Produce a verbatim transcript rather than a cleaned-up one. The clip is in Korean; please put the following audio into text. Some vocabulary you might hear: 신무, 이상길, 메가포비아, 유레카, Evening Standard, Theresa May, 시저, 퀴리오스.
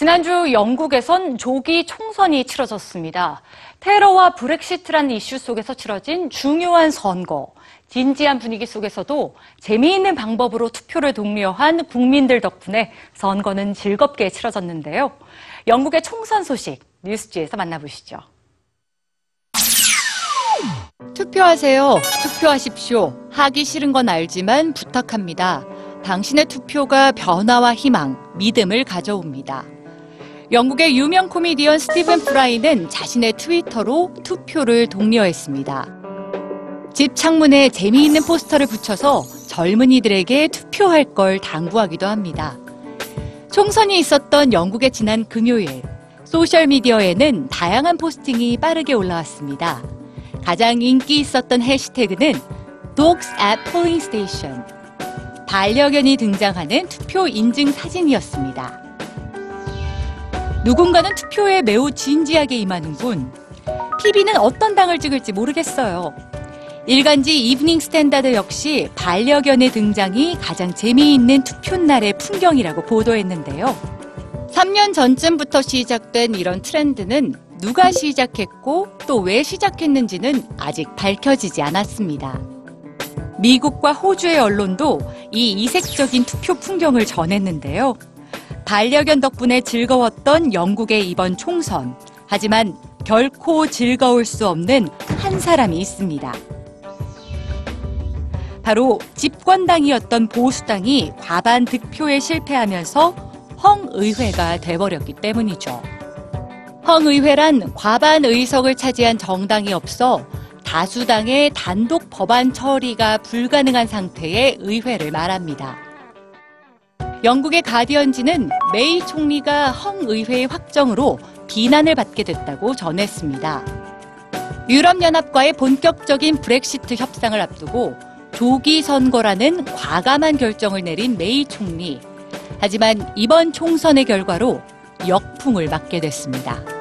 지난주 영국에선 조기 총선이 치러졌습니다. 테러와 브렉시트라는 이슈 속에서 치러진 중요한 선거, 진지한 분위기 속에서도 재미있는 방법으로 투표를 독려한 국민들 덕분에 선거는 즐겁게 치러졌는데요. 영국의 총선 소식, 뉴스지에서 만나보시죠. 투표하세요. 투표하십시오. 하기 싫은 건 알지만 부탁합니다. 당신의 투표가 변화와 희망, 믿음을 가져옵니다. 영국의 유명 코미디언 스티븐 프라이는 자신의 트위터로 투표를 독려했습니다. 집 창문에 재미있는 포스터를 붙여서 젊은이들에게 투표할 걸 당부하기도 합니다. 총선이 있었던 영국의 지난 금요일, 소셜미디어에는 다양한 포스팅이 빠르게 올라왔습니다. 가장 인기 있었던 해시태그는 Dogs at Polling Station, 반려견이 등장하는 투표 인증 사진이었습니다. 누군가는 투표에 매우 진지하게 임하는군. 피비는 어떤 당을 찍을지 모르겠어요. 일간지 이브닝 스탠다드 역시 반려견의 등장이 가장 재미있는 투표날의 풍경이라고 보도했는데요. 삼 년 전쯤부터 시작된 이런 트렌드는 누가 시작했고 또 왜 시작했는지는 아직 밝혀지지 않았습니다. 미국과 호주의 언론도 이 이색적인 투표 풍경을 전했는데요. 반려견 덕분에 즐거웠던 영국의 이번 총선. 하지만 결코 즐거울 수 없는 한 사람이 있습니다. 바로 집권당이었던 보수당이 과반 득표에 실패하면서 헝의회가 돼버렸기 때문이죠. 헝의회란 과반 의석을 차지한 정당이 없어 다수당의 단독 법안 처리가 불가능한 상태의 의회를 말합니다. 영국의 가디언지는 메이 총리가 헝의회의 확정으로 비난을 받게 됐다고 전했습니다. 유럽연합과의 본격적인 브렉시트 협상을 앞두고 조기 선거라는 과감한 결정을 내린 메이 총리. 하지만 이번 총선의 결과로 역풍을 맞게 됐습니다.